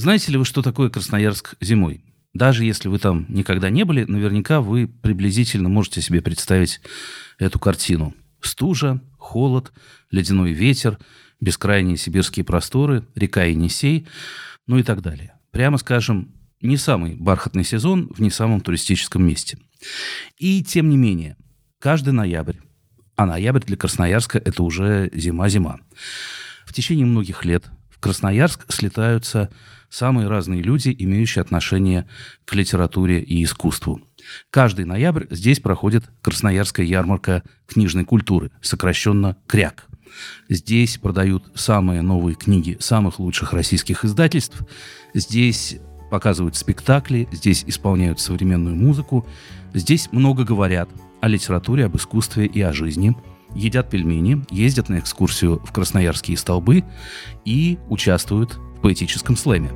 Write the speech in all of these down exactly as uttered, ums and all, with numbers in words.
Знаете ли вы, что такое Красноярск зимой? Даже если вы там никогда не были, наверняка вы приблизительно можете себе представить эту картину. Стужа, холод, ледяной ветер, бескрайние сибирские просторы, река Енисей, ну и так далее. Прямо скажем, не самый бархатный сезон в не самом туристическом месте. И тем не менее, каждый ноябрь, а ноябрь для Красноярска – это уже зима-зима, в течение многих лет в Красноярск слетаются самые разные люди, имеющие отношение к литературе и искусству. Каждый ноябрь здесь проходит Красноярская ярмарка книжной культуры, сокращенно КРЯКК. Здесь продают самые новые книги самых лучших российских издательств. Здесь показывают спектакли, здесь исполняют современную музыку. Здесь много говорят о литературе, об искусстве и о жизни. Едят пельмени, ездят на экскурсию в Красноярские столбы и участвуют в поэтическом слэме.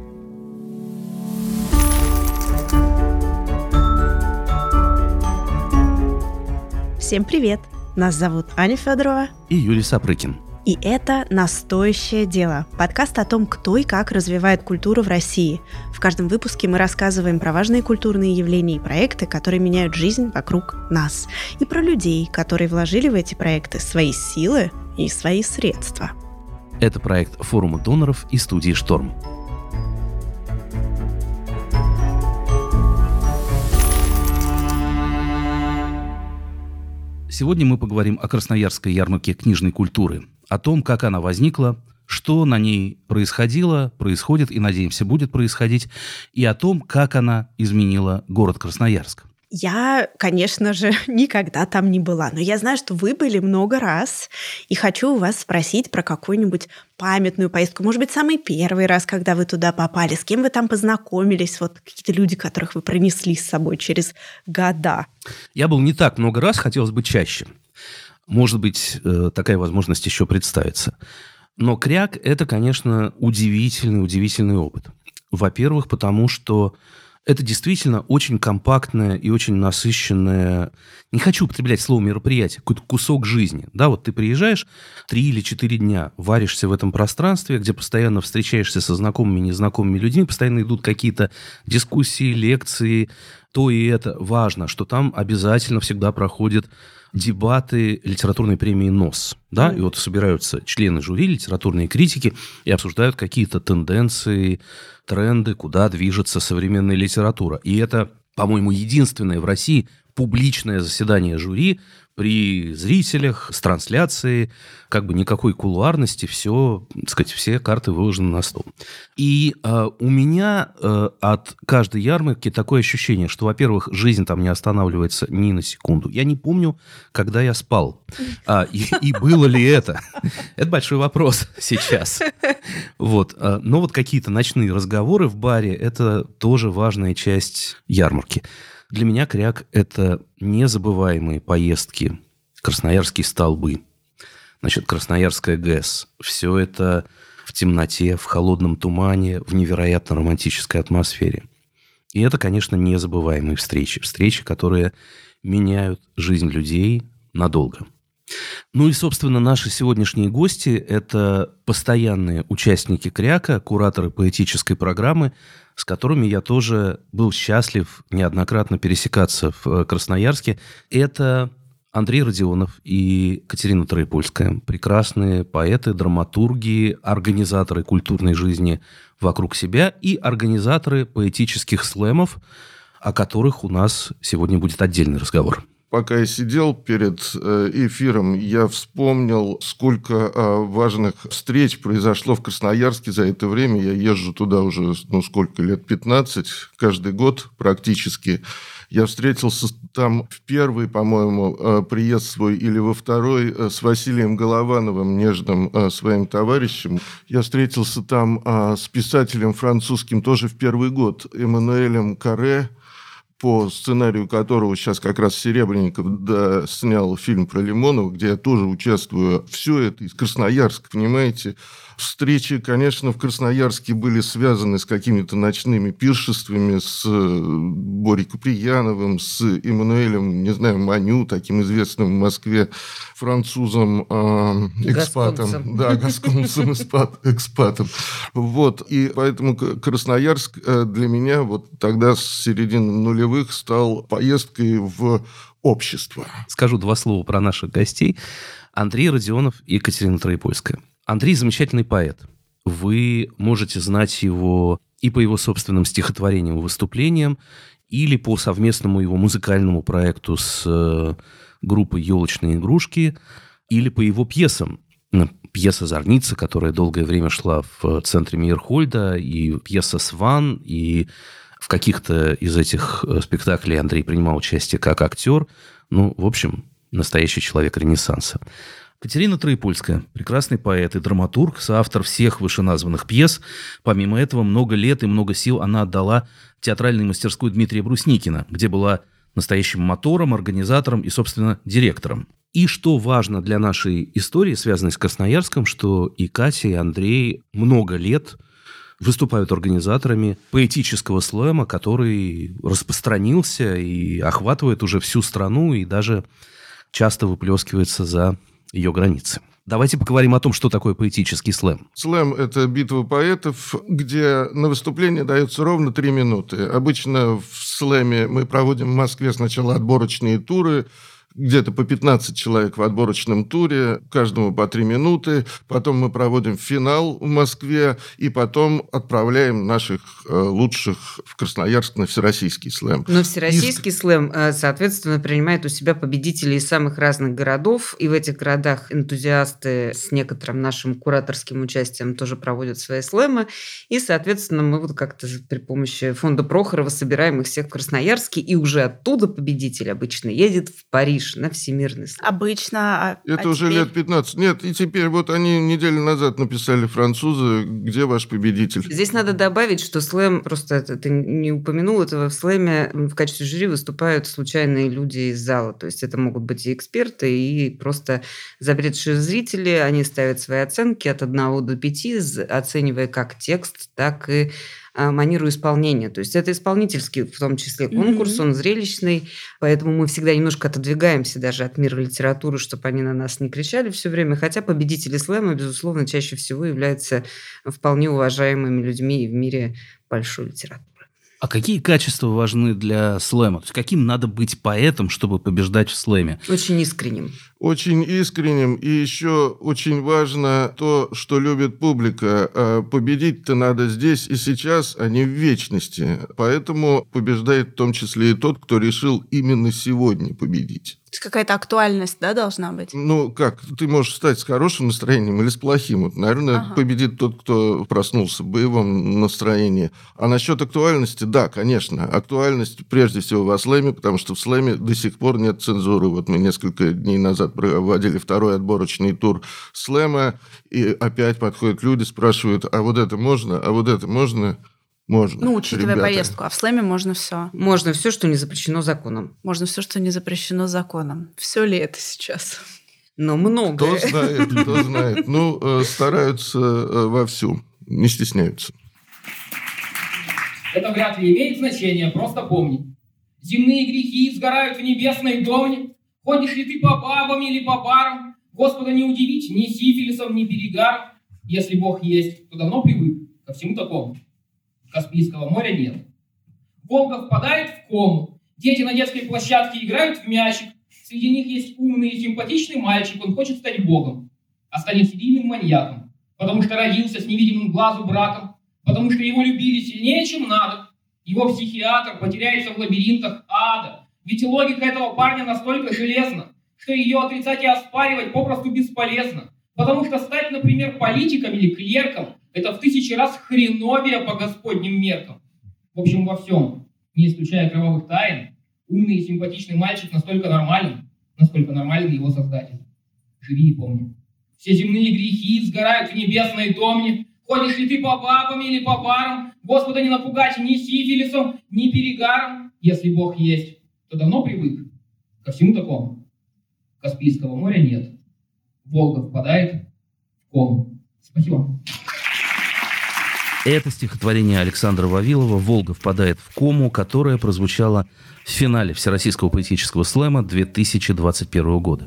Всем привет! Нас зовут Аня Федорова и Юрий Сапрыкин. И это «Настоящее дело» – подкаст о том, кто и как развивает культуру в России. В каждом выпуске мы рассказываем про важные культурные явления и проекты, которые меняют жизнь вокруг нас. И про людей, которые вложили в эти проекты свои силы и свои средства. Это проект форума доноров и студии «Шторм». Сегодня мы поговорим о Красноярской ярмарке книжной культуры, о том, как она возникла, что на ней происходило, происходит и, надеемся, будет происходить, и о том, как она изменила город Красноярск. Я, конечно же, никогда там не была, но я знаю, что вы были много раз, и хочу у вас спросить про какую-нибудь памятную поездку. Может быть, самый первый раз, когда вы туда попали, с кем вы там познакомились, вот какие-то люди, которых вы пронесли с собой через года. Я был не так много раз, хотелось бы чаще. Может быть, такая возможность еще представится. Но КРЯКК – это, конечно, удивительный-удивительный опыт. Во-первых, потому что это действительно очень компактное и очень насыщенное, не хочу употреблять слово мероприятие, какой-то кусок жизни. Да, вот ты приезжаешь, три или четыре дня варишься в этом пространстве, где постоянно встречаешься со знакомыми и незнакомыми людьми, постоянно идут какие-то дискуссии, лекции, то и это. Важно, что там обязательно всегда проходят дебаты литературной премии НОС. Да? И вот собираются члены жюри, литературные критики, и обсуждают какие-то тенденции, тренды, куда движется современная литература. И это, по-моему, единственное в России публичное заседание жюри при зрителях, с трансляцией, как бы никакой кулуарности, все, так сказать, все карты выложены на стол. И э, у меня э, от каждой ярмарки такое ощущение, что, во-первых, жизнь там не останавливается ни на секунду. Я не помню, когда я спал. А, и, и было ли это? Это большой вопрос сейчас. Вот. Но вот какие-то ночные разговоры в баре – это тоже важная часть ярмарки. Для меня КРЯКК – это незабываемые поездки, Красноярские столбы, значит, Красноярская ГЭС. Все это в темноте, в холодном тумане, в невероятно романтической атмосфере. И это, конечно, незабываемые встречи. Встречи, которые меняют жизнь людей надолго. Ну и, собственно, наши сегодняшние гости – это постоянные участники КРЯККа, кураторы поэтической программы, с которыми я тоже был счастлив неоднократно пересекаться в Красноярске. Это Андрей Родионов и Катерина Троепольская. Прекрасные поэты, драматурги, организаторы культурной жизни вокруг себя и организаторы поэтических слэмов, о которых у нас сегодня будет отдельный разговор. Пока я сидел перед эфиром, я вспомнил, сколько важных встреч произошло в Красноярске за это время. Я езжу туда уже, ну, сколько лет, пятнадцать, каждый год практически. Я встретился там в первый, по-моему, приезд свой или во второй с Василием Головановым, нежным своим товарищем. Я встретился там с писателем французским тоже в первый год, Эммануэлем Каре. по сценарию которого сейчас как раз Серебренников да, снял фильм про Лимонова, где я тоже участвую. Все это из Красноярска, понимаете? Встречи, конечно, в Красноярске были связаны с какими-то ночными пиршествами, с Борей Куприяновым, с Эммануэлем, не знаю, Маню, таким известным в Москве французом, э, экспатом. Гасконцем. Да, гасконцем, экспатом. Вот, и поэтому Красноярск для меня вот тогда с середины нулевых стал поездкой в общество. Скажу два слова про наших гостей. Андрей Родионов и Катерина Троепольская. Андрей замечательный поэт. Вы можете знать его и по его собственным стихотворениям и выступлениям, или по совместному его музыкальному проекту с группой «Елочные игрушки», или по его пьесам. Пьеса «Зорница», которая долгое время шла в центре Мейерхольда, и пьеса «Сван», и в каких-то из этих спектаклей Андрей принимал участие как актер. Ну, в общем, настоящий человек Ренессанса. Катерина Троепольская – прекрасный поэт и драматург, соавтор всех вышеназванных пьес. Помимо этого, много лет и много сил она отдала театральной мастерской Дмитрия Брусникина, где была настоящим мотором, организатором и, собственно, директором. И что важно для нашей истории, связанной с Красноярском, что и Катя, и Андрей много лет выступают организаторами поэтического слэма, который распространился и охватывает уже всю страну и даже часто выплескивается за ее границы. Давайте поговорим о том, что такое поэтический слэм. Слэм – это битва поэтов, где на выступление дается ровно три минуты. Обычно в слэме мы проводим в Москве сначала отборочные туры, где-то по пятнадцать человек в отборочном туре, каждому по три минуты. Потом мы проводим финал в Москве, и потом отправляем наших лучших в Красноярск на всероссийский слэм. Но всероссийский и... слэм, соответственно, принимает у себя победителей из самых разных городов. И в этих городах энтузиасты с некоторым нашим кураторским участием тоже проводят свои слэмы. И, соответственно, мы вот как-то при помощи фонда Прохорова собираем их всех в Красноярске. И уже оттуда победитель обычно едет в Париж. На всемирный слэм. Обычно. А, это а уже теперь... лет пятнадцать. Нет, и теперь вот они неделю назад написали французы, где ваш победитель. Здесь надо добавить, что слэм, просто ты не упомянул этого, в слэме в качестве жюри выступают случайные люди из зала. То есть это могут быть и эксперты, и просто забредшие зрители. Они ставят свои оценки от одного до пяти, оценивая как текст, так и манеру исполнения. То есть это исполнительский, в том числе, конкурс, mm-hmm. он зрелищный, поэтому мы всегда немножко отодвигаемся даже от мира литературы, чтобы они на нас не кричали все время, хотя победители слэма, безусловно, чаще всего являются вполне уважаемыми людьми в мире большой литературы. А какие качества важны для слэма? То есть каким надо быть поэтом, чтобы побеждать в слэме? Очень искренним. Очень искренним. И еще очень важно то, что любит публика. Победить-то надо здесь и сейчас, а не в вечности. Поэтому побеждает в том числе и тот, кто решил именно сегодня победить. То есть какая-то актуальность, да, должна быть? Ну, как? Ты можешь встать с хорошим настроением или с плохим. Наверное, ага. победит тот, кто проснулся в боевом настроении. А насчет актуальности, да, конечно. Актуальность прежде всего во слэме, потому что в слэме до сих пор нет цензуры. Вот мы несколько дней назад проводили второй отборочный тур слэма, и опять подходят люди, спрашивают, а вот это можно, а вот это можно... Можно. Ну, учитывая ребята. Поездку, а в слэме можно все. Можно все, что не запрещено законом. Можно все, что не запрещено законом. Все ли это сейчас? Но много. Кто знает, кто знает. Ну, стараются вовсю, не стесняются. Это вряд ли имеет значение, просто помни. Земные грехи сгорают в небесной довне. Ходишь ли ты по бабам или по барам? Господа не удивить ни сифилисом, ни перегаром. Если Бог есть, то давно привык ко всему такому. Каспийского моря нет. Волга впадает в кому. Дети на детской площадке играют в мячик. Среди них есть умный и симпатичный мальчик. Он хочет стать богом, а станет серийным маньяком. Потому что родился с невидимым глазу браком. Потому что его любили сильнее, чем надо. Его психиатр потеряется в лабиринтах ада. Ведь и логика этого парня настолько железна, что ее отрицать и оспаривать попросту бесполезно. Потому что стать, например, политиком или клерком это в тысячи раз хреновее по господним меркам. В общем, во всем, не исключая кровавых тайн, умный и симпатичный мальчик настолько нормален, насколько нормален его создатель. Живи и помни. Все земные грехи сгорают в небесной домне. Ходишь ли ты по бабам или по барам? Господа не напугать ни сифилисом, ни перегаром. если Бог есть, то давно привык ко всему такому. Каспийского моря нет. Волга впадает в кому. Спасибо. Это стихотворение Александра Вавилова «Волга впадает в кому», которое прозвучало в финале Всероссийского поэтического слэма две тысячи двадцать первого года.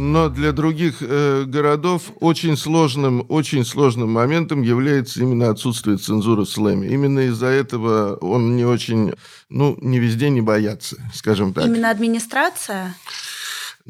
Но для других э, городов очень сложным, очень сложным моментом является именно отсутствие цензуры в слэме. Именно из-за этого он не очень, ну, не везде не боятся, скажем так. Именно администрация?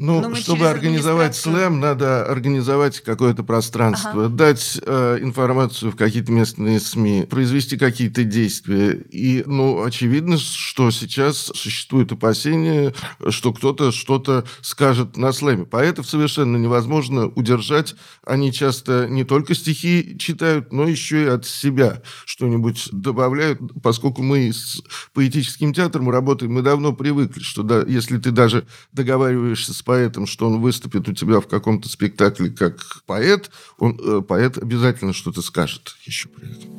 Ну, чтобы организовать слэм, надо организовать какое-то пространство, ага. дать э, информацию в какие-то местные СМИ, произвести какие-то действия. И, ну, очевидно, что сейчас существует опасение, что кто-то что-то скажет на слэме. Поэтов совершенно невозможно удержать. Они часто не только стихи читают, но еще и от себя что-нибудь добавляют. Поскольку мы с поэтическим театром работаем, мы давно привыкли, что да, если ты даже договариваешься с поэтом, что он выступит у тебя в каком-то спектакле как поэт, он, э, поэт обязательно что-то скажет еще при этом.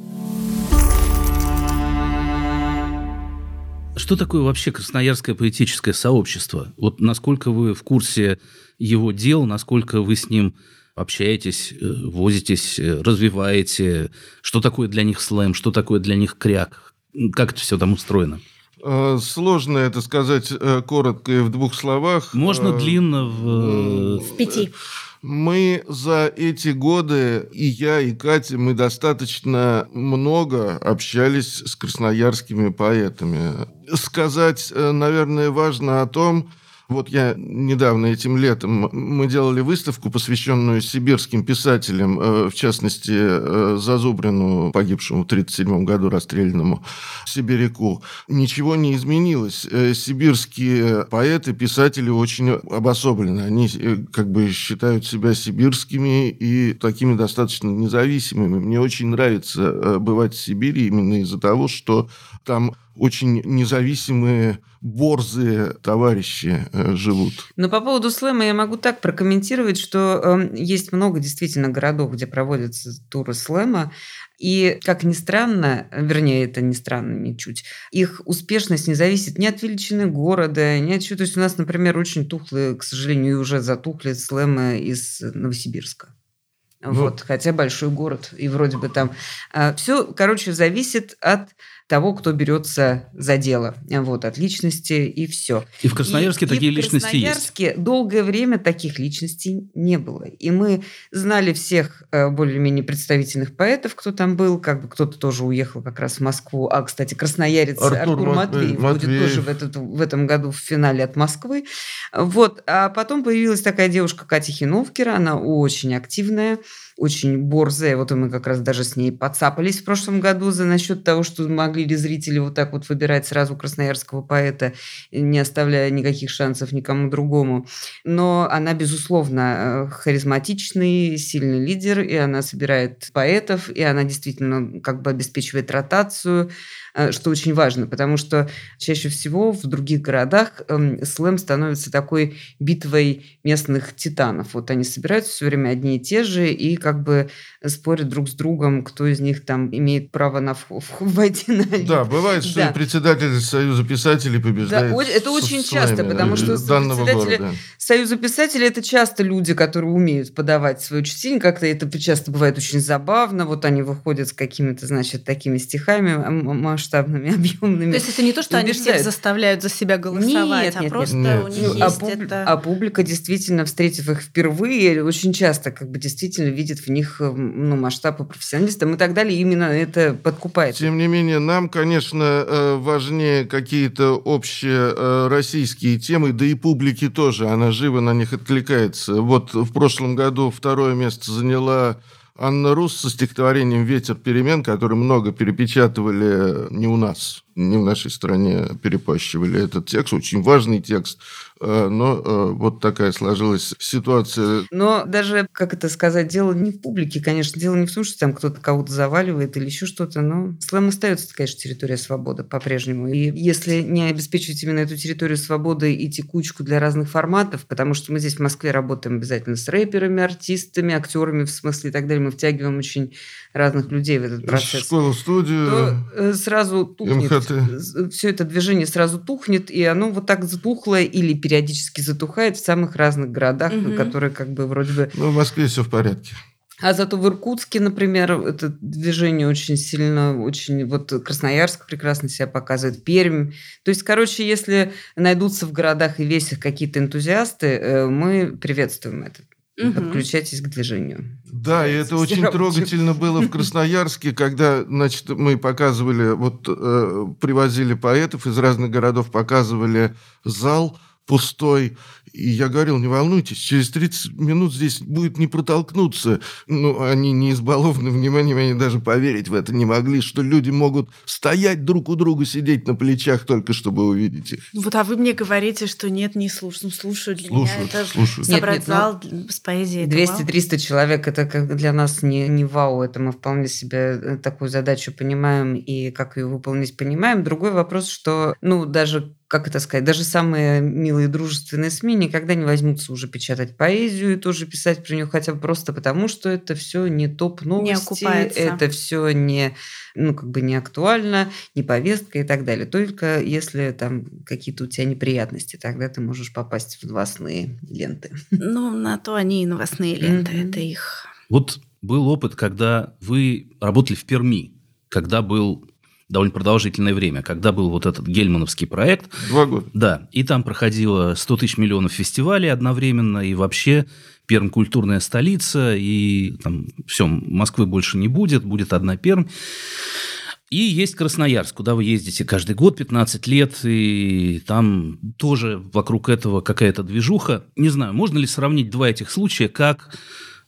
Что такое вообще красноярское поэтическое сообщество? Вот насколько вы в курсе его дел, насколько вы с ним общаетесь, возитесь, развиваете? Что такое для них слэм, что такое для них кряк? Как это все там устроено? Сложно это сказать коротко и в двух словах. Можно длинно в... в пяти. Мы за эти годы, и я, и Катя, мы достаточно много общались с красноярскими поэтами. Сказать, наверное, важно о том... Вот я недавно, этим летом, мы делали выставку, посвященную сибирским писателям, в частности, Зазубрину, погибшему в тридцать седьмом году, расстрелянному сибиряку. Ничего не изменилось. Сибирские поэты, писатели очень обособлены. Они как бы считают себя сибирскими и такими достаточно независимыми. Мне очень нравится бывать в Сибири именно из-за того, что там... очень независимые, борзые товарищи э, живут. Но по поводу слэма я могу так прокомментировать, что э, есть много действительно городов, где проводятся туры слэма. И, как ни странно, вернее, это не странно ничуть, их успешность не зависит ни от величины города, ни от чего. То есть у нас, например, очень тухлые, к сожалению, уже затухли слэмы из Новосибирска. Вот. вот, хотя большой город, и вроде бы там... Все, короче, зависит от того, кто берется за дело, вот, от личности, и все. И в Красноярске и, такие и в личности есть. В Красноярске долгое время таких личностей не было. И мы знали всех более-менее представительных поэтов, кто там был, как бы кто-то тоже уехал как раз в Москву. А, кстати, красноярец Артур, Артур Матвеев, Матвеев будет тоже в, этот, в этом году в финале от Москвы. Вот. А потом появилась такая девушка Катя Хиновкера, она очень активная, очень борзая. Вот мы как раз даже с ней подцапались в прошлом году за насчет того, что могли ли зрители вот так вот выбирать сразу красноярского поэта, не оставляя никаких шансов никому другому. Но она, безусловно, харизматичный, сильный лидер, и она собирает поэтов, и она действительно как бы обеспечивает ротацию, что очень важно, потому что чаще всего в других городах слэм становится такой битвой местных титанов. Вот они собираются все время одни и те же, и как как бы спорят друг с другом, кто из них там имеет право на войти на лид. Да, бывает, что да. и председатель Союза писателей побеждает. Да, это очень часто, потому что председатели города. Союза писателей это часто люди, которые умеют подавать свое чтение, как-то это часто бывает очень забавно, вот они выходят с какими-то, значит, такими стихами масштабными, объемными. То есть это не то, что они всех заставляют за себя голосовать, нет, а нет, просто нет. у них ну, есть а пуб... это... А публика, действительно, встретив их впервые, очень часто как бы действительно видит в них ну, масштаб и профессионалистам и так далее, именно это подкупает. Тем не менее, нам, конечно, важнее какие-то общие российские темы, да и публики тоже, она живо на них откликается. Вот в прошлом году второе место заняла Анна Рус со стихотворением «Ветер перемен», которое много перепечатывали не у нас, не в нашей стране перепащивали этот текст. Очень важный текст. Но вот такая сложилась ситуация. Но даже, как это сказать, дело не в публике, конечно. Дело не в том, что там кто-то кого-то заваливает или еще что-то. Но слэм остается, конечно, территория свободы по-прежнему. И если не обеспечивать именно эту территорию свободы и текучку для разных форматов, потому что мы здесь в Москве работаем обязательно с рэперами, артистами, актерами, в смысле и так далее. Мы втягиваем очень разных людей в этот процесс. Школа-студия, то сразу тухнет. МХТ. Все это движение сразу тухнет, и оно вот так затухло или периодически затухает в самых разных городах, угу. которые как бы вроде бы... Ну, в Москве все в порядке. А зато в Иркутске, например, это движение очень сильно, очень... Вот Красноярск прекрасно себя показывает, Пермь. То есть, короче, если найдутся в городах и весях какие-то энтузиасты, мы приветствуем это. Подключайтесь к движению. Да, и это очень трогательно было в Красноярске, когда, значит, мы показывали, вот э, привозили поэтов из разных городов, показывали зал пустой. И я говорил, не волнуйтесь, через тридцать минут здесь будет не протолкнуться. Ну, они не избалованы вниманием, они даже поверить в это не могли, что люди могут стоять друг у друга, сидеть на плечах только, чтобы увидеть их. Вот, а вы мне говорите, что нет, не слушают. Ну, слушают. Для слушают, меня это слушают. Собрать нет, нет, зал ну, с поэзией. двести-триста человек, это как для нас не, не вау, это мы вполне себе такую задачу понимаем и как ее выполнить понимаем. Другой вопрос, что, ну, даже, как это сказать, даже самые милые дружественные СМИ никогда не возьмутся уже печатать поэзию и тоже писать про нее, хотя бы просто потому, что это все не топ-новости, это все не, ну, как бы не актуально, не повестка и так далее. Только если там какие-то у тебя неприятности, тогда ты можешь попасть в новостные ленты. Ну, на то они и новостные ленты, mm-hmm. это их. Вот был опыт, когда вы работали в Перми, когда был... довольно продолжительное время, когда был вот этот гельмановский проект. Два года. Да, и там проходило сто тысяч миллионов фестивалей одновременно, и вообще Пермь культурная столица, и там все, Москвы больше не будет, будет одна Пермь. И есть Красноярск, куда вы ездите каждый год, пятнадцать лет, и там тоже вокруг этого какая-то движуха. Не знаю, можно ли сравнить два этих случая, как...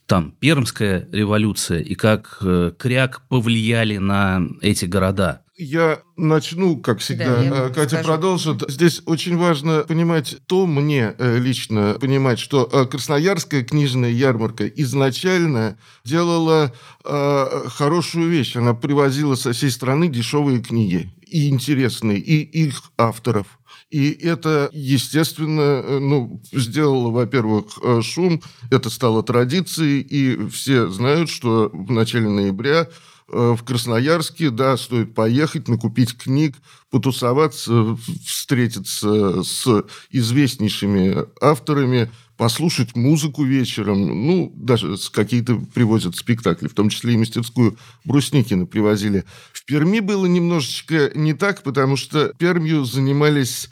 там Пермская революция и как э, КРЯКК повлияли на эти города? Я начну, как всегда, да, Катя скажу. Продолжит. Здесь очень важно понимать, то мне лично понимать, что Красноярская книжная ярмарка изначально делала э, хорошую вещь. Она привозила со всей страны дешевые книги, и интересные, и их авторов. И это, естественно, ну, сделало, во-первых, шум, это стало традицией, и все знают, что в начале ноября в Красноярске, да, стоит поехать, накупить книг, потусоваться, встретиться с известнейшими авторами, послушать музыку вечером, ну, даже какие-то привозят спектакли, в том числе и мастерскую Брусникина привозили. В Перми было немножечко не так, потому что Пермью занимались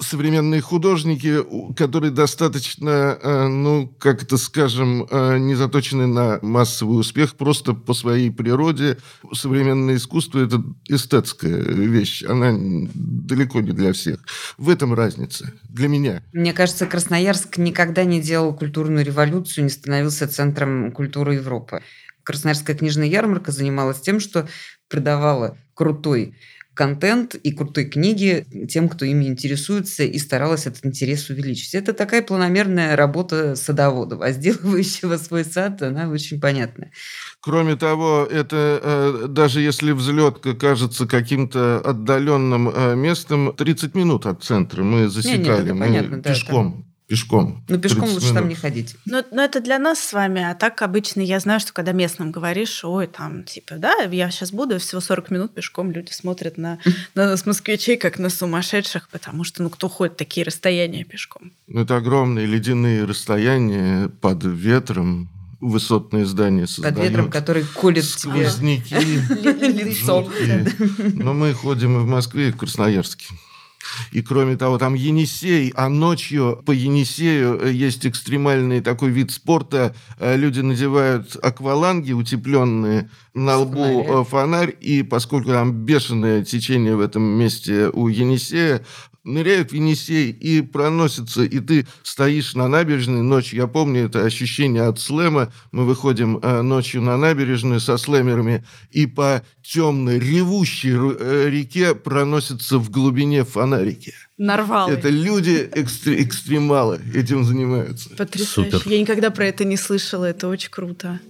современные художники, которые достаточно, ну, как это скажем, не заточены на массовый успех, просто по своей природе. Современное искусство – это эстетская вещь, она далеко не для всех. В этом разница для меня. Мне кажется, Красноярск никогда не делал культурную революцию, не становился центром культуры Европы. Красноярская книжная ярмарка занималась тем, что продавала крутой контент и крутые книги тем, кто ими интересуется, и старалась этот интерес увеличить. Это такая планомерная работа садовода, возделывающего свой сад, она очень понятная. Кроме того, это даже если взлетка кажется каким-то отдаленным местом, тридцать минут от центра мы засекали, не, не, мы понятно, пешком. Да, Пешком. Ну, пешком лучше минут. Там не ходить. Но, но это для нас с вами. А так обычно я знаю, что когда местным говоришь, ой, там, типа, да, я сейчас буду, всего сорок минут пешком, люди смотрят на, на нас, москвичей, как на сумасшедших, потому что, ну, кто ходит такие расстояния пешком? Ну, это огромные ледяные расстояния под ветром. Высотные здания создают. Под ветром, который колет тебе. Сквозняки. Лицо. Но мы ходим и в Москве, и в Красноярске. И, кроме того, там Енисей, а ночью по Енисею есть экстремальный такой вид спорта. Люди надевают акваланги, утепленные на лбу фонарь. фонарь, и поскольку там бешеное течение в этом месте у Енисея, ныряют в Енисей и проносятся, и ты стоишь на набережной ночью. Я помню это ощущение от слэма. Мы выходим ночью на набережную со слэмерами, и по темной ревущей реке проносятся в глубине фонарики. Нарвалы. Это люди экстр- экстремалы этим занимаются. Потрясающе. Супер. Я никогда про это не слышала. Это очень круто.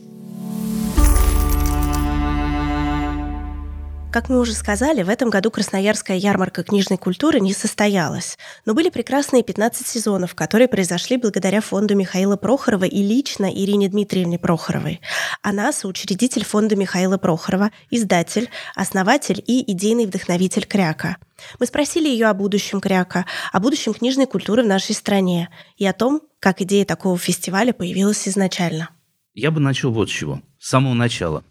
Как мы уже сказали, в этом году Красноярская ярмарка книжной культуры не состоялась. Но были прекрасные пятнадцать сезонов, которые произошли благодаря фонду Михаила Прохорова и лично Ирине Дмитриевне Прохоровой. Она соучредитель фонда Михаила Прохорова, издатель, основатель и идейный вдохновитель КРЯКК. Мы спросили ее о будущем КРЯКК, о будущем книжной культуры в нашей стране и о том, как идея такого фестиваля появилась изначально. Я бы начал вот с чего, с самого начала.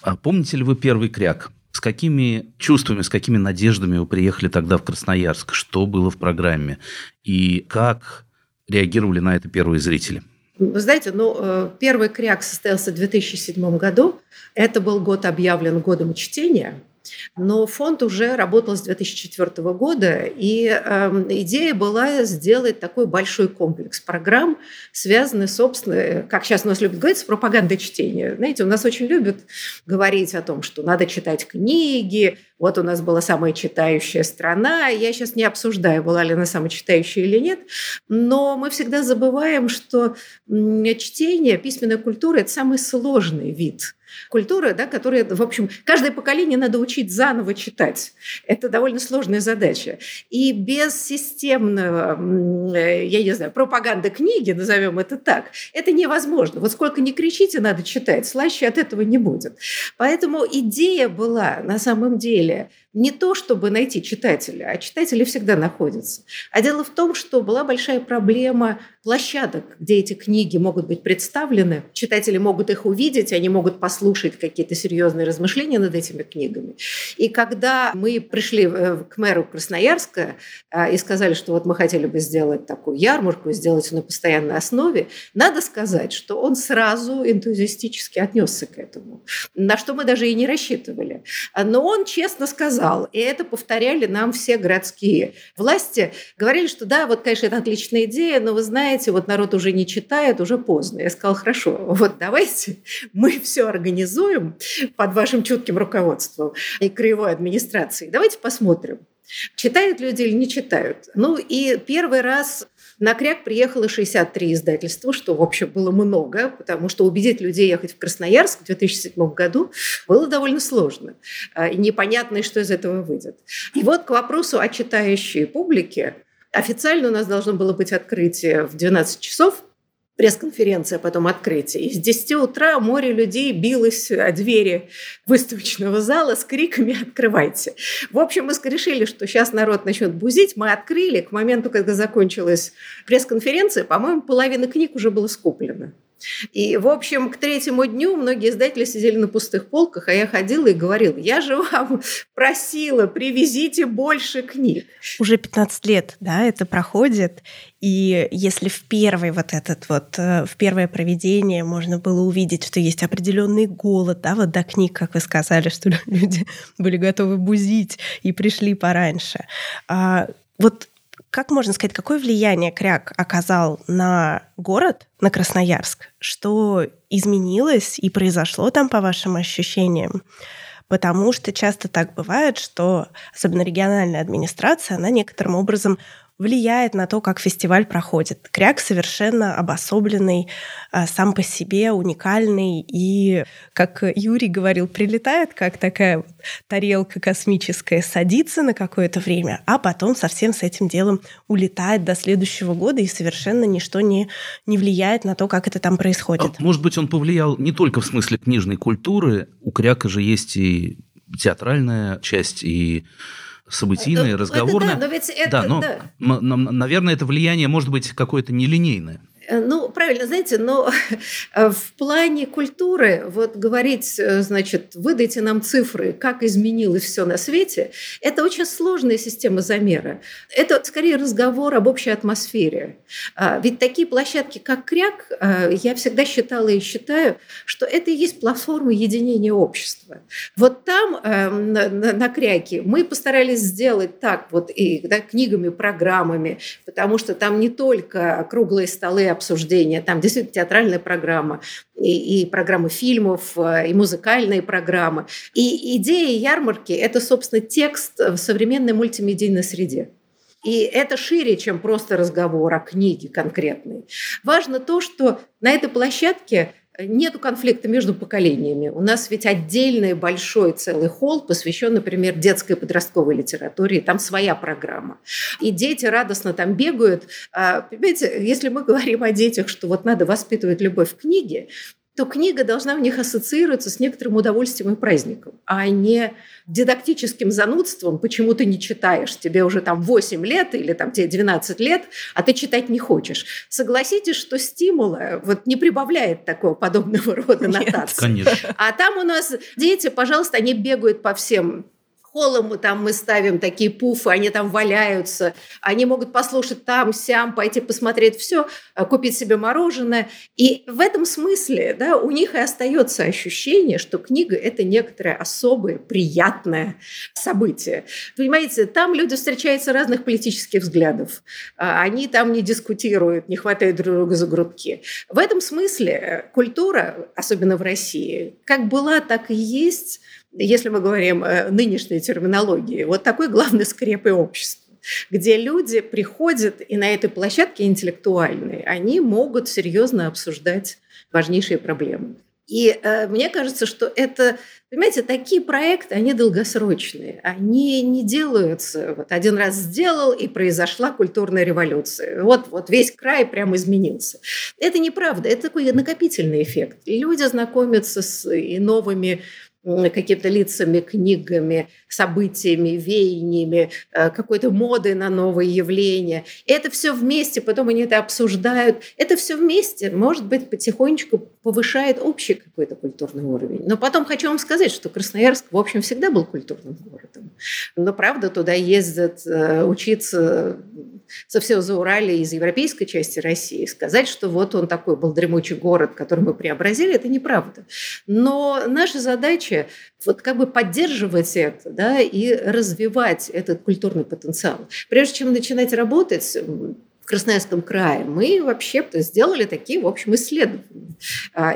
А помните ли вы первый КРЯКК? С какими чувствами, с какими надеждами вы приехали тогда в Красноярск? Что было в программе? И как реагировали на это первые зрители? Вы знаете, ну, первый КРЯКК состоялся в две тысячи седьмом году. Это был год объявлен годом чтения. Но фонд уже работал с две тысячи четвёртого года, и э, идея была сделать такой большой комплекс программ, связанный, собственно, как сейчас у нас любят говорить, с пропагандой чтения. Знаете, у нас очень любят говорить о том, что надо читать книги. Вот у нас была самая читающая страна. Я сейчас не обсуждаю, была ли она самая читающая или нет, но мы всегда забываем, что чтение, письменная культура – это самый сложный вид культуры, да, которая, в общем, каждое поколение надо учить заново читать. Это довольно сложная задача. И без системного, я не знаю, пропаганды книги, назовем это так, это невозможно. Вот сколько ни кричите, надо читать, слаще от этого не будет. Поэтому идея была на самом деле не то, чтобы найти читателя, а читатели всегда находятся. А дело в том, что была большая проблема площадок, где эти книги могут быть представлены, читатели могут их увидеть, они могут послушать какие-то серьезные размышления над этими книгами. И когда мы пришли к мэру Красноярска и сказали, что вот мы хотели бы сделать такую ярмарку, сделать ее на постоянной основе, надо сказать, что он сразу энтузиастически отнесся к этому, на что мы даже и не рассчитывали. Но он честно сказал, и это повторяли нам все городские власти. Говорили, что да, вот, конечно, это отличная идея, но вы знаете, вот народ уже не читает, уже поздно. Я сказала, хорошо, вот давайте мы все организуем под вашим чутким руководством и краевой администрацией. Давайте посмотрим, читают люди или не читают. Ну и первый раз... На КРЯКК приехало шестьдесят три издательства, что, в общем, было много, потому что убедить людей ехать в Красноярск в две тысячи седьмом году было довольно сложно. И непонятно, что из этого выйдет. И вот к вопросу о читающей публике. Официально у нас должно было быть открытие в двенадцать часов, пресс-конференция, потом открытие. И с десяти утра море людей билось о двери выставочного зала с криками «Открывайте!». В общем, мы решили, что сейчас народ начнет бузить. Мы открыли. К моменту, когда закончилась пресс-конференция, по-моему, половина книг уже была скуплена. И, в общем, к третьему дню многие издатели сидели на пустых полках, а я ходила и говорила, я же вам просила, привезите больше книг. Уже пятнадцать лет, да, это проходит, и если в первый вот этот вот, в первое проведение можно было увидеть, что есть определенный голод, да, вот до книг, как вы сказали, что люди были готовы бузить и пришли пораньше. А вот как можно сказать, какое влияние КРЯКК оказал на город, на Красноярск? Что изменилось и произошло там, по вашим ощущениям? Потому что часто так бывает, что особенно региональная администрация, она некоторым образом влияет на то, как фестиваль проходит. КРЯКК совершенно обособленный, сам по себе уникальный. И, как Юрий говорил, прилетает, как такая тарелка космическая, садится на какое-то время, а потом совсем с этим делом улетает до следующего года, и совершенно ничто не, не влияет на то, как это там происходит. Может быть, он повлиял не только в смысле книжной культуры. У КРЯККа же есть и театральная часть, и... событийные, разговорные. Да, но ведь это, да, но, да. Наверное, это влияние может быть какое-то нелинейное. Ну, правильно, знаете, но в плане культуры вот говорить, значит, выдайте нам цифры, как изменилось все на свете, это очень сложная система замера. Это скорее разговор об общей атмосфере. Ведь такие площадки, как КРЯКК, я всегда считала и считаю, что это и есть платформа единения общества. Вот там, на КРЯККе, мы постарались сделать так вот и да, книгами, программами, потому что там не только круглые столы, обсуждения, там действительно театральная программа, и, и программы фильмов, и музыкальные программы. И идея ярмарки – это, собственно, текст в современной мультимедийной среде. И это шире, чем просто разговор о книге конкретной. Важно то, что на этой площадке нету конфликта между поколениями. У нас ведь отдельный большой целый холл посвящен, например, детской и подростковой литературе. И там своя программа. И дети радостно там бегают. Понимаете, если мы говорим о детях, что вот надо воспитывать любовь к книге, то книга должна в них ассоциироваться с некоторым удовольствием и праздником, а не дидактическим занудством, почему ты не читаешь, тебе уже там восемь лет или там тебе двенадцать лет, а ты читать не хочешь. Согласитесь, что стимула вот не прибавляет такого подобного рода нотации. Конечно. А там у нас дети, пожалуйста, они бегают по всем холлом, там мы ставим такие пуфы, они там валяются, они могут послушать там, сям, пойти посмотреть все, купить себе мороженое. И в этом смысле, да, у них и остается ощущение, что книга – это некоторое особое, приятное событие. Понимаете, там люди встречаются разных политических взглядов. Они там не дискутируют, не хватают друг друга за грудки. В этом смысле культура, особенно в России, как была, так и есть – если мы говорим о нынешней терминологии, вот такой главный скреп и общество, где люди приходят, и на этой площадке интеллектуальные, они могут серьезно обсуждать важнейшие проблемы. И э, мне кажется, что это, понимаете, такие проекты, они долгосрочные, они не делаются. Вот один раз сделал, и произошла культурная революция. Вот, вот весь край прям изменился. Это неправда, это такой накопительный эффект. И люди знакомятся с и новыми какими-то лицами, книгами, событиями, веяниями, какой-то модой на новые явления. Это все вместе, потом они это обсуждают. Это все вместе, может быть, потихонечку повышает общий какой-то культурный уровень. Но потом хочу вам сказать, что Красноярск, в общем, всегда был культурным городом. Но, правда, туда ездят учиться со всего Зауралья, из европейской части России. Сказать, что вот он такой был дремучий город, который мы преобразили, это неправда. Но наша задача вот как бы поддерживать это, да, и развивать этот культурный потенциал. Прежде чем начинать работать в Красноярском крае, мы вообще-то сделали такие, в общем, исследования.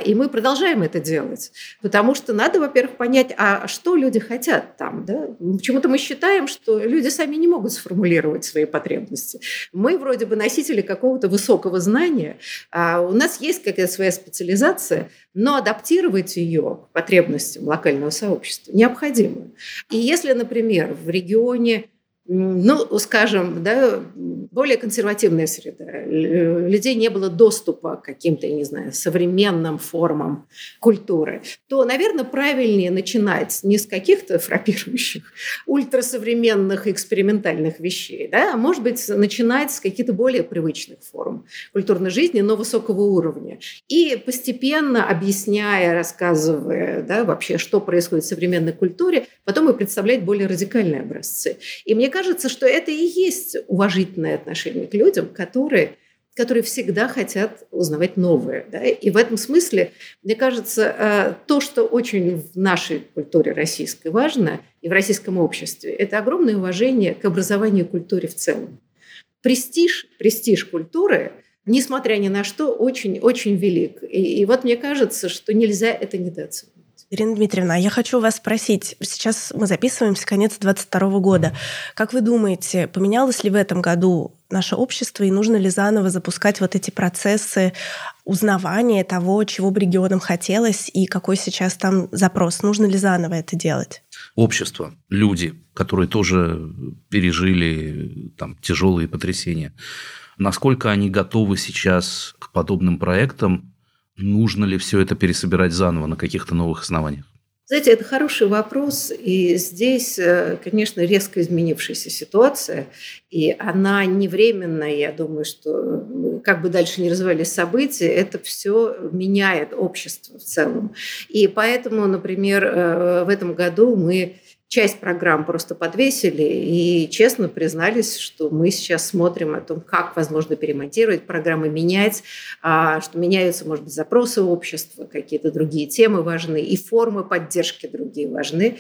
И мы продолжаем это делать. Потому что надо, во-первых, понять, а что люди хотят там. Да? Почему-то мы считаем, что люди сами не могут сформулировать свои потребности. Мы вроде бы носители какого-то высокого знания, а у нас есть какая-то своя специализация, но адаптировать ее к потребностям локального сообщества необходимо. И если, например, в регионе, ну, скажем, да, более консервативная среда. Людей не было доступа к каким-то, я не знаю, современным формам культуры. То, наверное, правильнее начинать не с каких-то фраппирующих, ультрасовременных экспериментальных вещей, да, а, может быть, начинать с каких-то более привычных форм культурной жизни, но высокого уровня. И постепенно, объясняя, рассказывая, да, вообще, что происходит в современной культуре, потом и представлять более радикальные образцы. И мне кажется, кажется, что это и есть уважительное отношение к людям, которые, которые всегда хотят узнавать новое. Да? И в этом смысле, мне кажется, то, что очень в нашей культуре российской важно и в российском обществе, это огромное уважение к образованию и культуре в целом. Престиж, престиж культуры, несмотря ни на что, очень-очень велик. И, и вот мне кажется, что нельзя это недооценивать. Ирина Дмитриевна, я хочу вас спросить. Сейчас мы записываемся, конец двадцать второго года. Как вы думаете, поменялось ли в этом году наше общество, и нужно ли заново запускать вот эти процессы узнавания того, чего бы регионам хотелось, и какой сейчас там запрос? Нужно ли заново это делать? Общество, люди, которые тоже пережили там тяжелые потрясения, насколько они готовы сейчас к подобным проектам? Нужно ли все это пересобирать заново на каких-то новых основаниях? Знаете, это хороший вопрос, и здесь, конечно, резко изменившаяся ситуация, и она не временная, я думаю, что как бы дальше ни развивались события, это все меняет общество в целом. И поэтому, например, в этом году мы часть программ просто подвесили и честно признались, что мы сейчас смотрим о том, как возможно перемонтировать программы, менять, что меняются, может быть, запросы общества, какие-то другие темы важны и формы поддержки другие важны,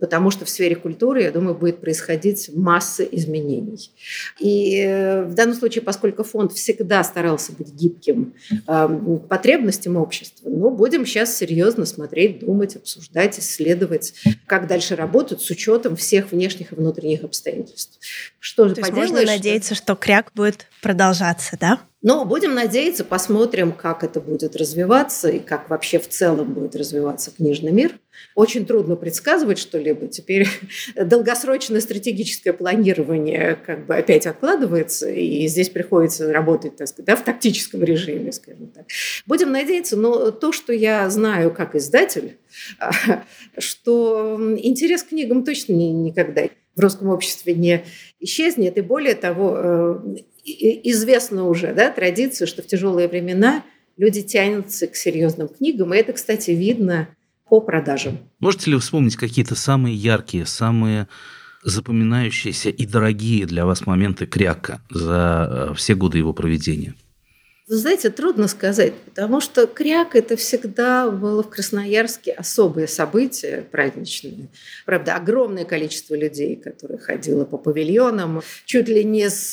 потому что в сфере культуры, я думаю, будет происходить масса изменений. И в данном случае, поскольку фонд всегда старался быть гибким к потребностям общества, ну, будем сейчас серьезно смотреть, думать, обсуждать, исследовать, как дальше работать, с учетом всех внешних и внутренних обстоятельств. Что же поделаешь? Можно надеяться, что КРЯКК будет продолжаться, да? Ну, будем надеяться, посмотрим, как это будет развиваться и как вообще в целом будет развиваться книжный мир. Очень трудно предсказывать что-либо. Теперь долгосрочное стратегическое планирование как бы опять откладывается, и здесь приходится работать, так сказать, да, в тактическом режиме, скажем так. Будем надеяться, но то, что я знаю как издатель, что интерес к книгам точно никогда в русском обществе не исчезнет. И более того, известна уже, да, традиция, что в тяжелые времена люди тянутся к серьезным книгам, и это, кстати, видно по продажам. Можете ли вспомнить какие-то самые яркие, самые запоминающиеся и дорогие для вас моменты КРЯККа за все годы его проведения? Вы знаете, трудно сказать, потому что КРЯКК – это всегда было в Красноярске особое событие праздничное. Правда, огромное количество людей, которые ходило по павильонам, чуть ли не с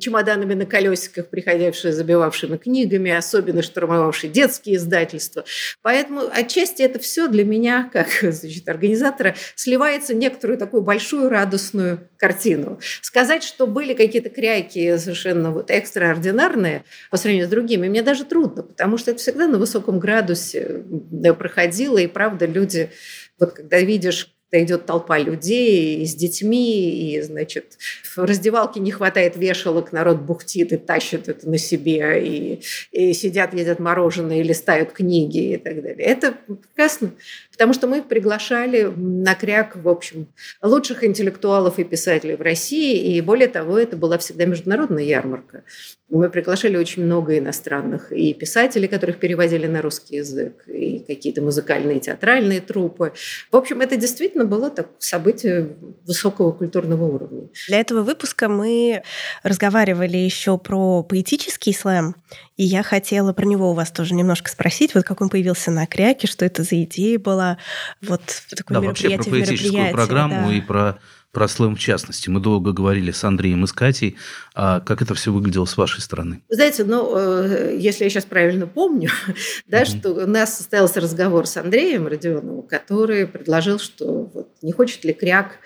чемоданами на колесиках, приходившие, забивавшими книгами, особенно штурмовавшие детские издательства. Поэтому отчасти это все для меня, как, значит, организатора, сливается в некоторую такую большую радостную картину. Сказать, что были какие-то кряки совершенно вот экстраординарные по сравнению с другими, мне даже трудно, потому что это всегда на высоком градусе проходило, и правда люди, вот когда видишь, когда идет толпа людей и с детьми, и, значит, в раздевалке не хватает вешалок, народ бухтит и тащит это на себе, и, и сидят, едят мороженое, и листают книги и так далее. Это прекрасно, потому что мы приглашали на КРЯКК, в общем, лучших интеллектуалов и писателей в России, и более того, это была всегда международная ярмарка. Мы приглашали очень много иностранных и писателей, которых переводили на русский язык, и какие-то музыкальные, театральные труппы. В общем, это действительно было так, событие высокого культурного уровня. Для этого выпуска мы разговаривали еще про поэтический сленг, и я хотела про него у вас тоже немножко спросить, вот как он появился на КРЯККе, что это за идея была, вот такое, да, мероприятие, вообще про поэтическую программу, да, и про... про сленг в частности. Мы долго говорили с Андреем и с Катей. А как это все выглядело с вашей стороны? Знаете, ну, если я сейчас правильно помню, да, mm-hmm. что у нас состоялся разговор с Андреем Родионовым, который предложил, что вот, не хочет ли КРЯКК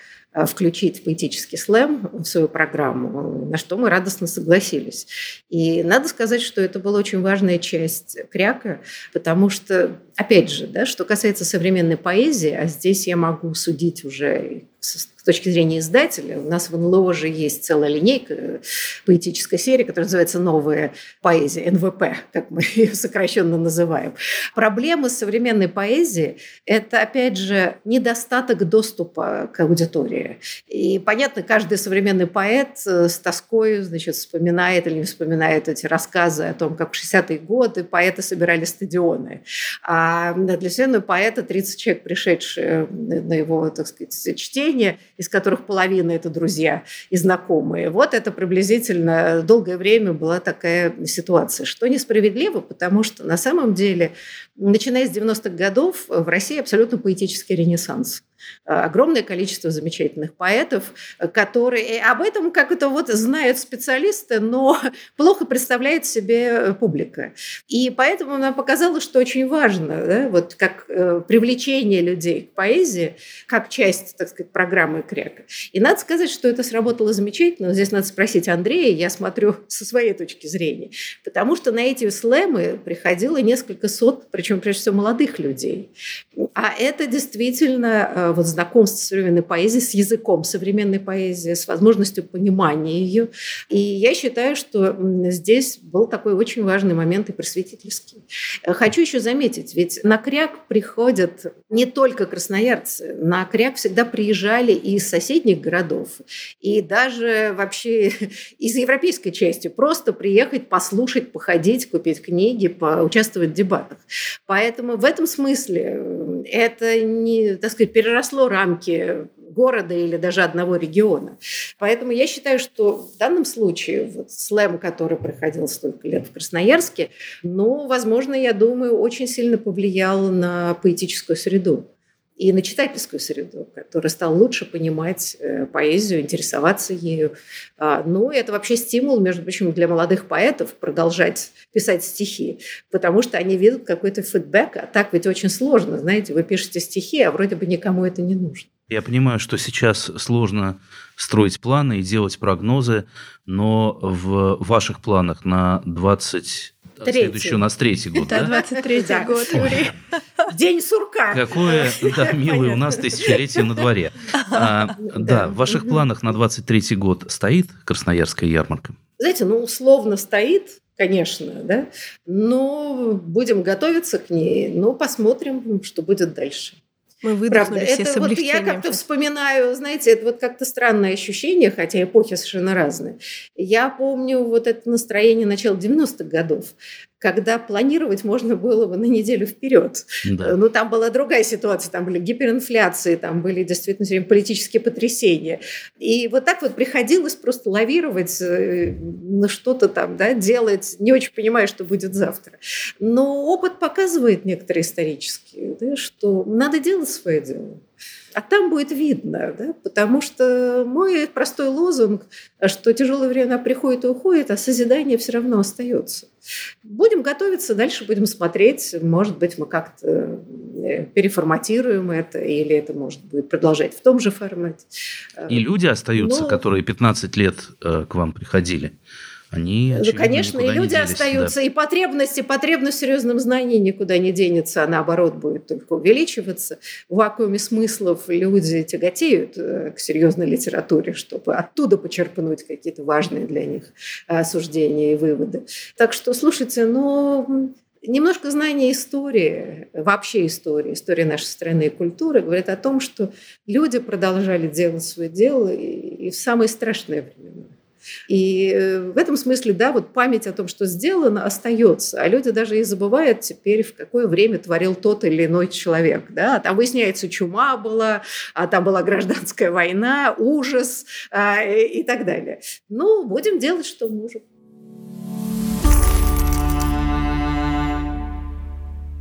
включить поэтический сленг в свою программу, на что мы радостно согласились. И надо сказать, что это была очень важная часть КРЯККа, потому что, опять же, да, что касается современной поэзии, а здесь я могу судить уже с точки зрения издателя, у нас в НЛО же есть целая линейка поэтической серии, которая называется «Новая поэзия», эн вэ пэ, как мы ее сокращенно называем. Проблема с современной поэзией – это, опять же, недостаток доступа к аудитории. И, понятно, каждый современный поэт с тоской, значит, вспоминает или не вспоминает эти рассказы о том, как в шестидесятые годы поэты собирали стадионы. А для современного поэта тридцать человек, пришедшие на его, так сказать, чтение, из которых половина – это друзья и знакомые. Вот это приблизительно долгое время была такая ситуация, что несправедливо, потому что на самом деле, начиная с девяностых годов, в России абсолютно поэтический ренессанс. Огромное количество замечательных поэтов, которые об этом как-то вот знают специалисты, но плохо представляет себе публика. И поэтому она показала, что очень важно, да, вот как привлечение людей к поэзии, как часть, так сказать, программы КРЯККа. И надо сказать, что это сработало замечательно. Здесь надо спросить Андрея, я смотрю со своей точки зрения, потому что на эти слэмы приходило несколько сот, причем прежде всего молодых людей. А это действительно вот знакомство с современной поэзией, с языком современной поэзии, с возможностью понимания ее. И я считаю, что здесь был такой очень важный момент и просветительский. Хочу еще заметить, ведь на КРЯКК приходят не только красноярцы, на КРЯКК всегда приезжали и из соседних городов, и даже вообще из европейской части, просто приехать, послушать, походить, купить книги, поучаствовать в дебатах. Поэтому в этом смысле это не, так сказать, переросло рамки города или даже одного региона. Поэтому я считаю, что в данном случае вот слэм, который проходил столько лет в Красноярске, ну, возможно, я думаю, очень сильно повлиял на поэтическую среду и на читательскую среду, которая стала лучше понимать поэзию, интересоваться ею. Ну, это вообще стимул, между прочим, для молодых поэтов продолжать писать стихи, потому что они видят какой-то фидбэк, а так ведь очень сложно, знаете, вы пишете стихи, а вроде бы никому это не нужно. Я понимаю, что сейчас сложно строить планы и делать прогнозы, но в ваших планах на двадцать... Третий. Следующий у нас третий год, да? Да, двадцать третий год, Юрий. День сурка. Какое, да, милое, у нас тысячелетие на дворе. А, да, в ваших планах на двадцать третий год стоит Красноярская ярмарка? Знаете, ну, условно стоит, конечно, да, но будем готовиться к ней, но посмотрим, что будет дальше. Мы выдохнули все с облегчением. Правда, это вот я как-то вспоминаю, знаете, это вот как-то странное ощущение, хотя эпохи совершенно разные. Я помню вот это настроение начала девяностых годов, когда планировать можно было бы на неделю вперед. Да. Но там была другая ситуация, там были гиперинфляции, там были действительно все время политические потрясения. И вот так вот приходилось просто лавировать, что-то там, да, делать, не очень понимая, что будет завтра. Но опыт показывает некоторые исторические, да, что надо делать свое дело. А там будет видно, да? Потому что мой простой лозунг, что тяжелое время приходит и уходит, а созидание все равно остается. Будем готовиться, дальше будем смотреть, может быть, мы как-то переформатируем это, или это может будет продолжать в том же формате. И люди остаются, Но... которые пятнадцать лет к вам приходили. Они, очевидно, ну, конечно, и люди делись, остаются, да. И потребность, и потребность в серьезном знании никуда не денется, а наоборот будет только увеличиваться. В вакууме смыслов люди тяготеют к серьезной литературе, чтобы оттуда почерпнуть какие-то важные для них суждения и выводы. Так что, слушайте, ну... Немножко знания истории, вообще истории, истории нашей страны и культуры говорят о том, что люди продолжали делать свое дело и, и в самые страшные времена. И в этом смысле, да, вот память о том, что сделано, остается, а люди даже и забывают теперь, в какое время творил тот или иной человек, да, а там выясняется, чума была, а там была гражданская война, ужас а, и, и так далее. Ну, будем делать, что можем.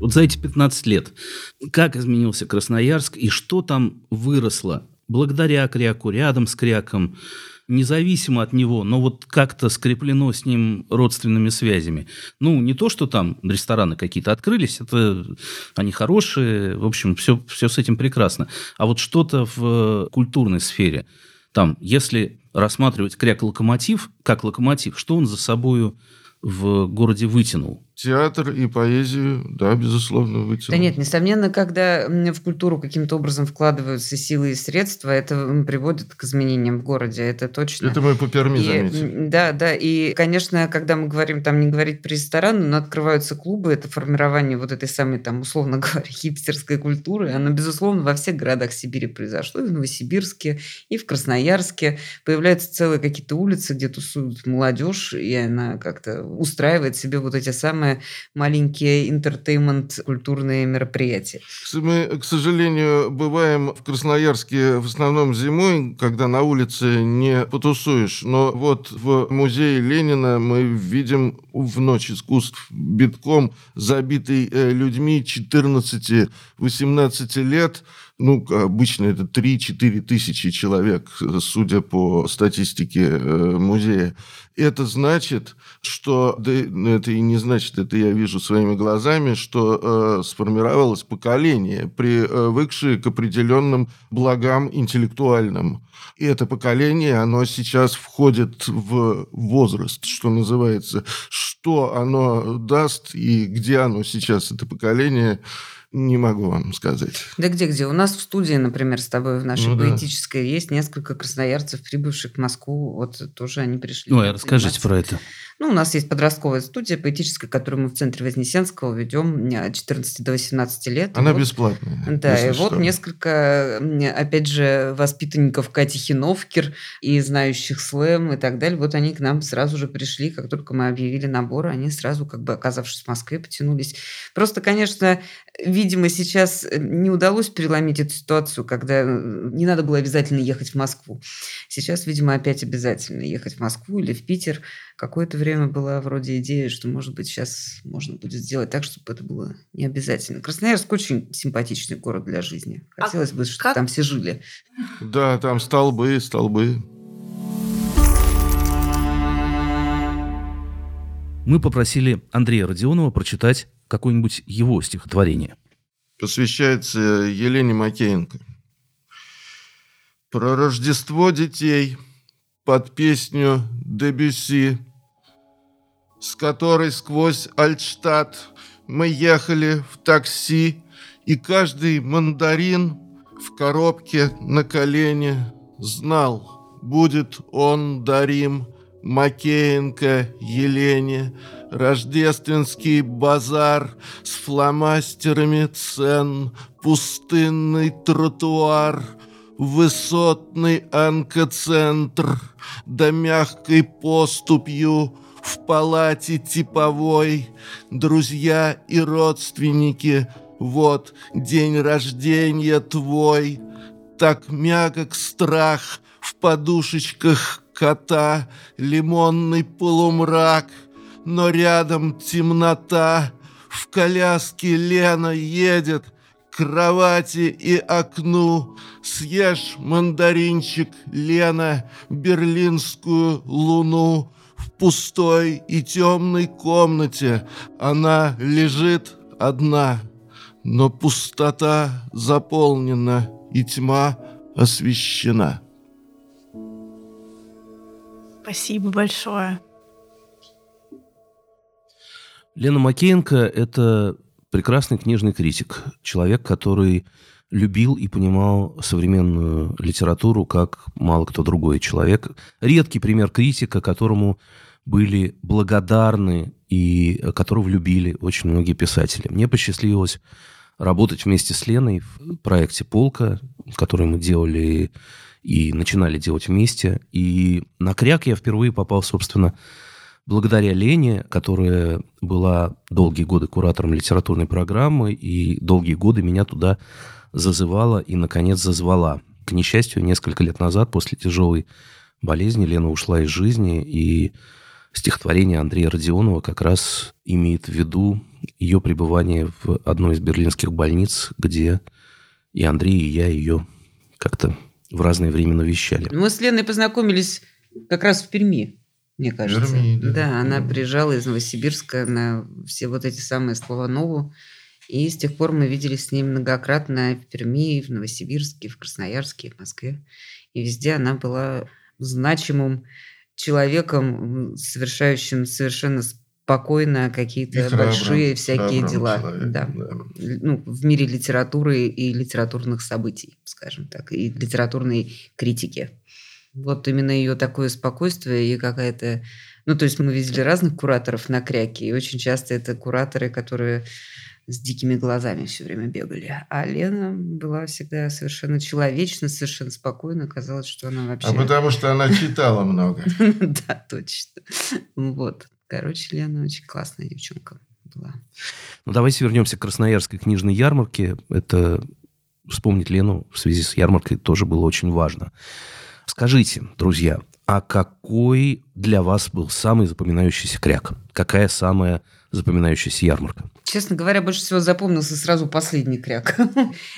Вот за эти пятнадцать лет как изменился Красноярск и что там выросло благодаря КРЯККу, рядом с КРЯККом, независимо от него, но вот как-то скреплено с ним родственными связями. Ну, не то, что там рестораны какие-то открылись, это они хорошие, в общем, все, все с этим прекрасно. А вот что-то в культурной сфере. Там, если рассматривать КРЯКК-локомотив как локомотив, что он за собою в городе вытянул? Театр и поэзию, да, безусловно, вытянул. Да нет, несомненно, когда в культуру каким-то образом вкладываются силы и средства, это приводит к изменениям в городе, это точно. Это мы по Перми заметили. Да, да, и, конечно, когда мы говорим, там, не говорить про рестораны, но открываются клубы, это формирование вот этой самой, там, условно говоря, хипстерской культуры, оно, безусловно, во всех городах Сибири произошло, и в Новосибирске, и в Красноярске. Появляются целые какие-то улицы, где тусуют молодежь, и она как-то устраивает себе вот эти самые маленькие интертеймент, культурные мероприятия. Мы, к сожалению, бываем в Красноярске в основном зимой, когда на улице не потусуешь. Но вот в музее Ленина мы видим в Ночь искусств битком, забитый людьми четырнадцати-восемнадцати лет. Ну, обычно это три-четыре тысячи человек, судя по статистике музея. Это значит, что... Да это и не значит, это я вижу своими глазами, что э, сформировалось поколение, привыкшее к определенным благам интеллектуальным. И это поколение, оно сейчас входит в возраст, что называется. Что оно даст и где оно сейчас, это поколение... не могу вам сказать. Да где-где? У нас в студии, например, с тобой в нашей ну, поэтической да. есть несколько красноярцев, прибывших в Москву. Вот тоже они пришли. Ой, расскажите про это. Ну, у нас есть подростковая студия поэтическая, которую мы в центре Вознесенского ведем от четырнадцати до восемнадцати лет. Она вот, бесплатная. Да, и вот что. Несколько, опять же, воспитанников Кати Хиновкер и знающих слэм и так далее. Вот они к нам сразу же пришли, как только мы объявили набор, они сразу, как бы оказавшись в Москве, потянулись. Просто, конечно, видимо, сейчас не удалось переломить эту ситуацию, когда не надо было обязательно ехать в Москву. Сейчас, видимо, опять обязательно ехать в Москву или в Питер. Какое-то время была вроде идея, что, может быть, сейчас можно будет сделать так, чтобы это было не обязательно. Красноярск очень симпатичный город для жизни. Хотелось а бы, чтобы как? Там все жили. Да, там столбы, столбы. Мы попросили Андрея Родионова прочитать какое-нибудь его стихотворение. Посвящается Елене Макеенко. Про Рождество детей под песню Дебюсси, с которой сквозь Альтштадт мы ехали в такси, и каждый мандарин в коробке на колене знал, будет он дарим Макеенко Елене. Рождественский базар с фломастерами цен, пустынный тротуар, высотный онкоцентр, да мягкой поступью в палате типовой друзья и родственники. Вот день рождения твой. Так мягок страх в подушечках кота, лимонный полумрак, но рядом темнота. В коляске Лена едет к кровати и окну. Съешь, мандаринчик, Лена, берлинскую луну. В пустой и темной комнате она лежит одна, но пустота заполнена и тьма освещена. Спасибо большое. Лена Макеенко – это прекрасный книжный критик. Человек, который любил и понимал современную литературу, как мало кто другой человек. Редкий пример критика, которому были благодарны и которого любили очень многие писатели. Мне посчастливилось работать вместе с Леной в проекте «Полка», который мы делали и начинали делать вместе. И на «Кряк» я впервые попал, собственно, благодаря Лене, которая была долгие годы куратором литературной программы и долгие годы меня туда зазывала и, наконец, зазвала. К несчастью, несколько лет назад, после тяжелой болезни, Лена ушла из жизни, и стихотворение Андрея Родионова как раз имеет в виду ее пребывание в одной из берлинских больниц, где и Андрей, и я ее как-то в разное время навещали. Мы с Леной познакомились как раз в Перми, мне кажется. В Перми, да. Да, она приезжала из Новосибирска на все вот эти самые Славанову. И с тех пор мы виделись с ней многократно в Перми, в Новосибирске, в Красноярске, в Москве. И везде она была значимым человеком, совершающим совершенно спокойно какие-то храбрым, большие всякие дела. Человек, да. Да. Ну, в мире литературы и литературных событий, скажем так, и литературной критики. Вот именно ее такое спокойствие и какая-то... Ну, то есть мы видели разных кураторов на «Кряке», и очень часто это кураторы, которые с дикими глазами все время бегали. А Лена была всегда совершенно человечна, совершенно спокойна. Казалось, что она вообще... А потому что она читала много. Да, точно. Вот. Короче, Лена очень классная девчонка была. Ну, давайте вернемся к Красноярской книжной ярмарке. Это вспомнить Лену в связи с ярмаркой тоже было очень важно. Скажите, друзья, а какой для вас был самый запоминающийся кряк? Какая самая запоминающаяся ярмарка? Честно говоря, больше всего запомнился сразу последний кряк,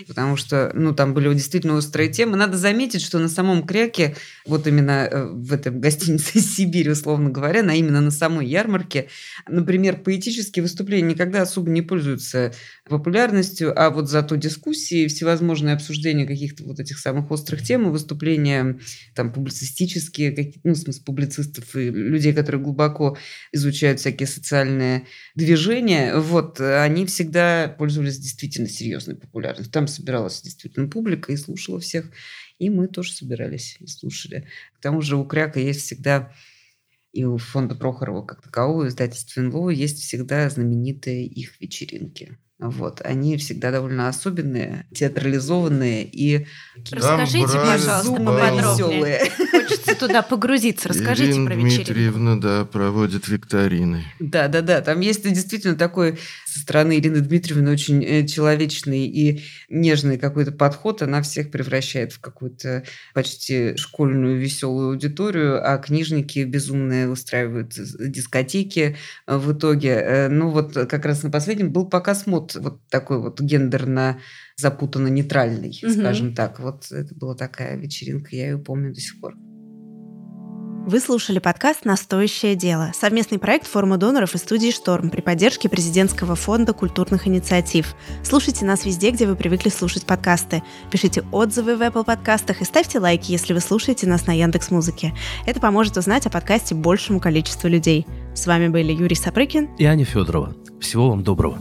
потому что ну, там были действительно острые темы. Надо заметить, что на самом кряке, вот именно в этой гостинице «Сибирь», условно говоря, на, именно на самой ярмарке, например, поэтические выступления никогда особо не пользуются популярностью, а вот зато дискуссии, всевозможные обсуждения каких-то вот этих самых острых тем, выступления там публицистические, какие-то, ну, в смысле, публицистов и людей, которые глубоко изучают всякие социальные движения, вот, они всегда пользовались действительно серьезной популярностью. Там собиралась действительно публика и слушала всех, и мы тоже собирались и слушали. К тому же у Кряка есть всегда... И у фонда Прохорова как такового, издательства НЛО, есть всегда знаменитые их вечеринки. Вот. Они всегда довольно особенные, театрализованные и... Расскажите, пожалуйста, поподробнее. Хочется туда погрузиться. Расскажите Ирина про вечеринку. Ирина Дмитриевна, да, проводит викторины. Да-да-да, там есть действительно такой со стороны Ирины Дмитриевны очень человечный и нежный какой-то подход. Она всех превращает в какую-то почти школьную веселую аудиторию, а книжники безумные устраивают дискотеки в итоге. Ну вот как раз на последнем был показ мод. Вот такой вот гендерно запутанно-нейтральный, угу. скажем так. Вот это была такая вечеринка, я ее помню до сих пор. Вы слушали подкаст «Настоящее дело» – совместный проект форума доноров и студии «Шторм» при поддержке президентского фонда культурных инициатив. Слушайте нас везде, где вы привыкли слушать подкасты. Пишите отзывы в Apple подкастах и ставьте лайки, если вы слушаете нас на Яндекс.Музыке. Это поможет узнать о подкасте большему количеству людей. С вами были Юрий Сапрыкин и Аня Федорова. Всего вам доброго.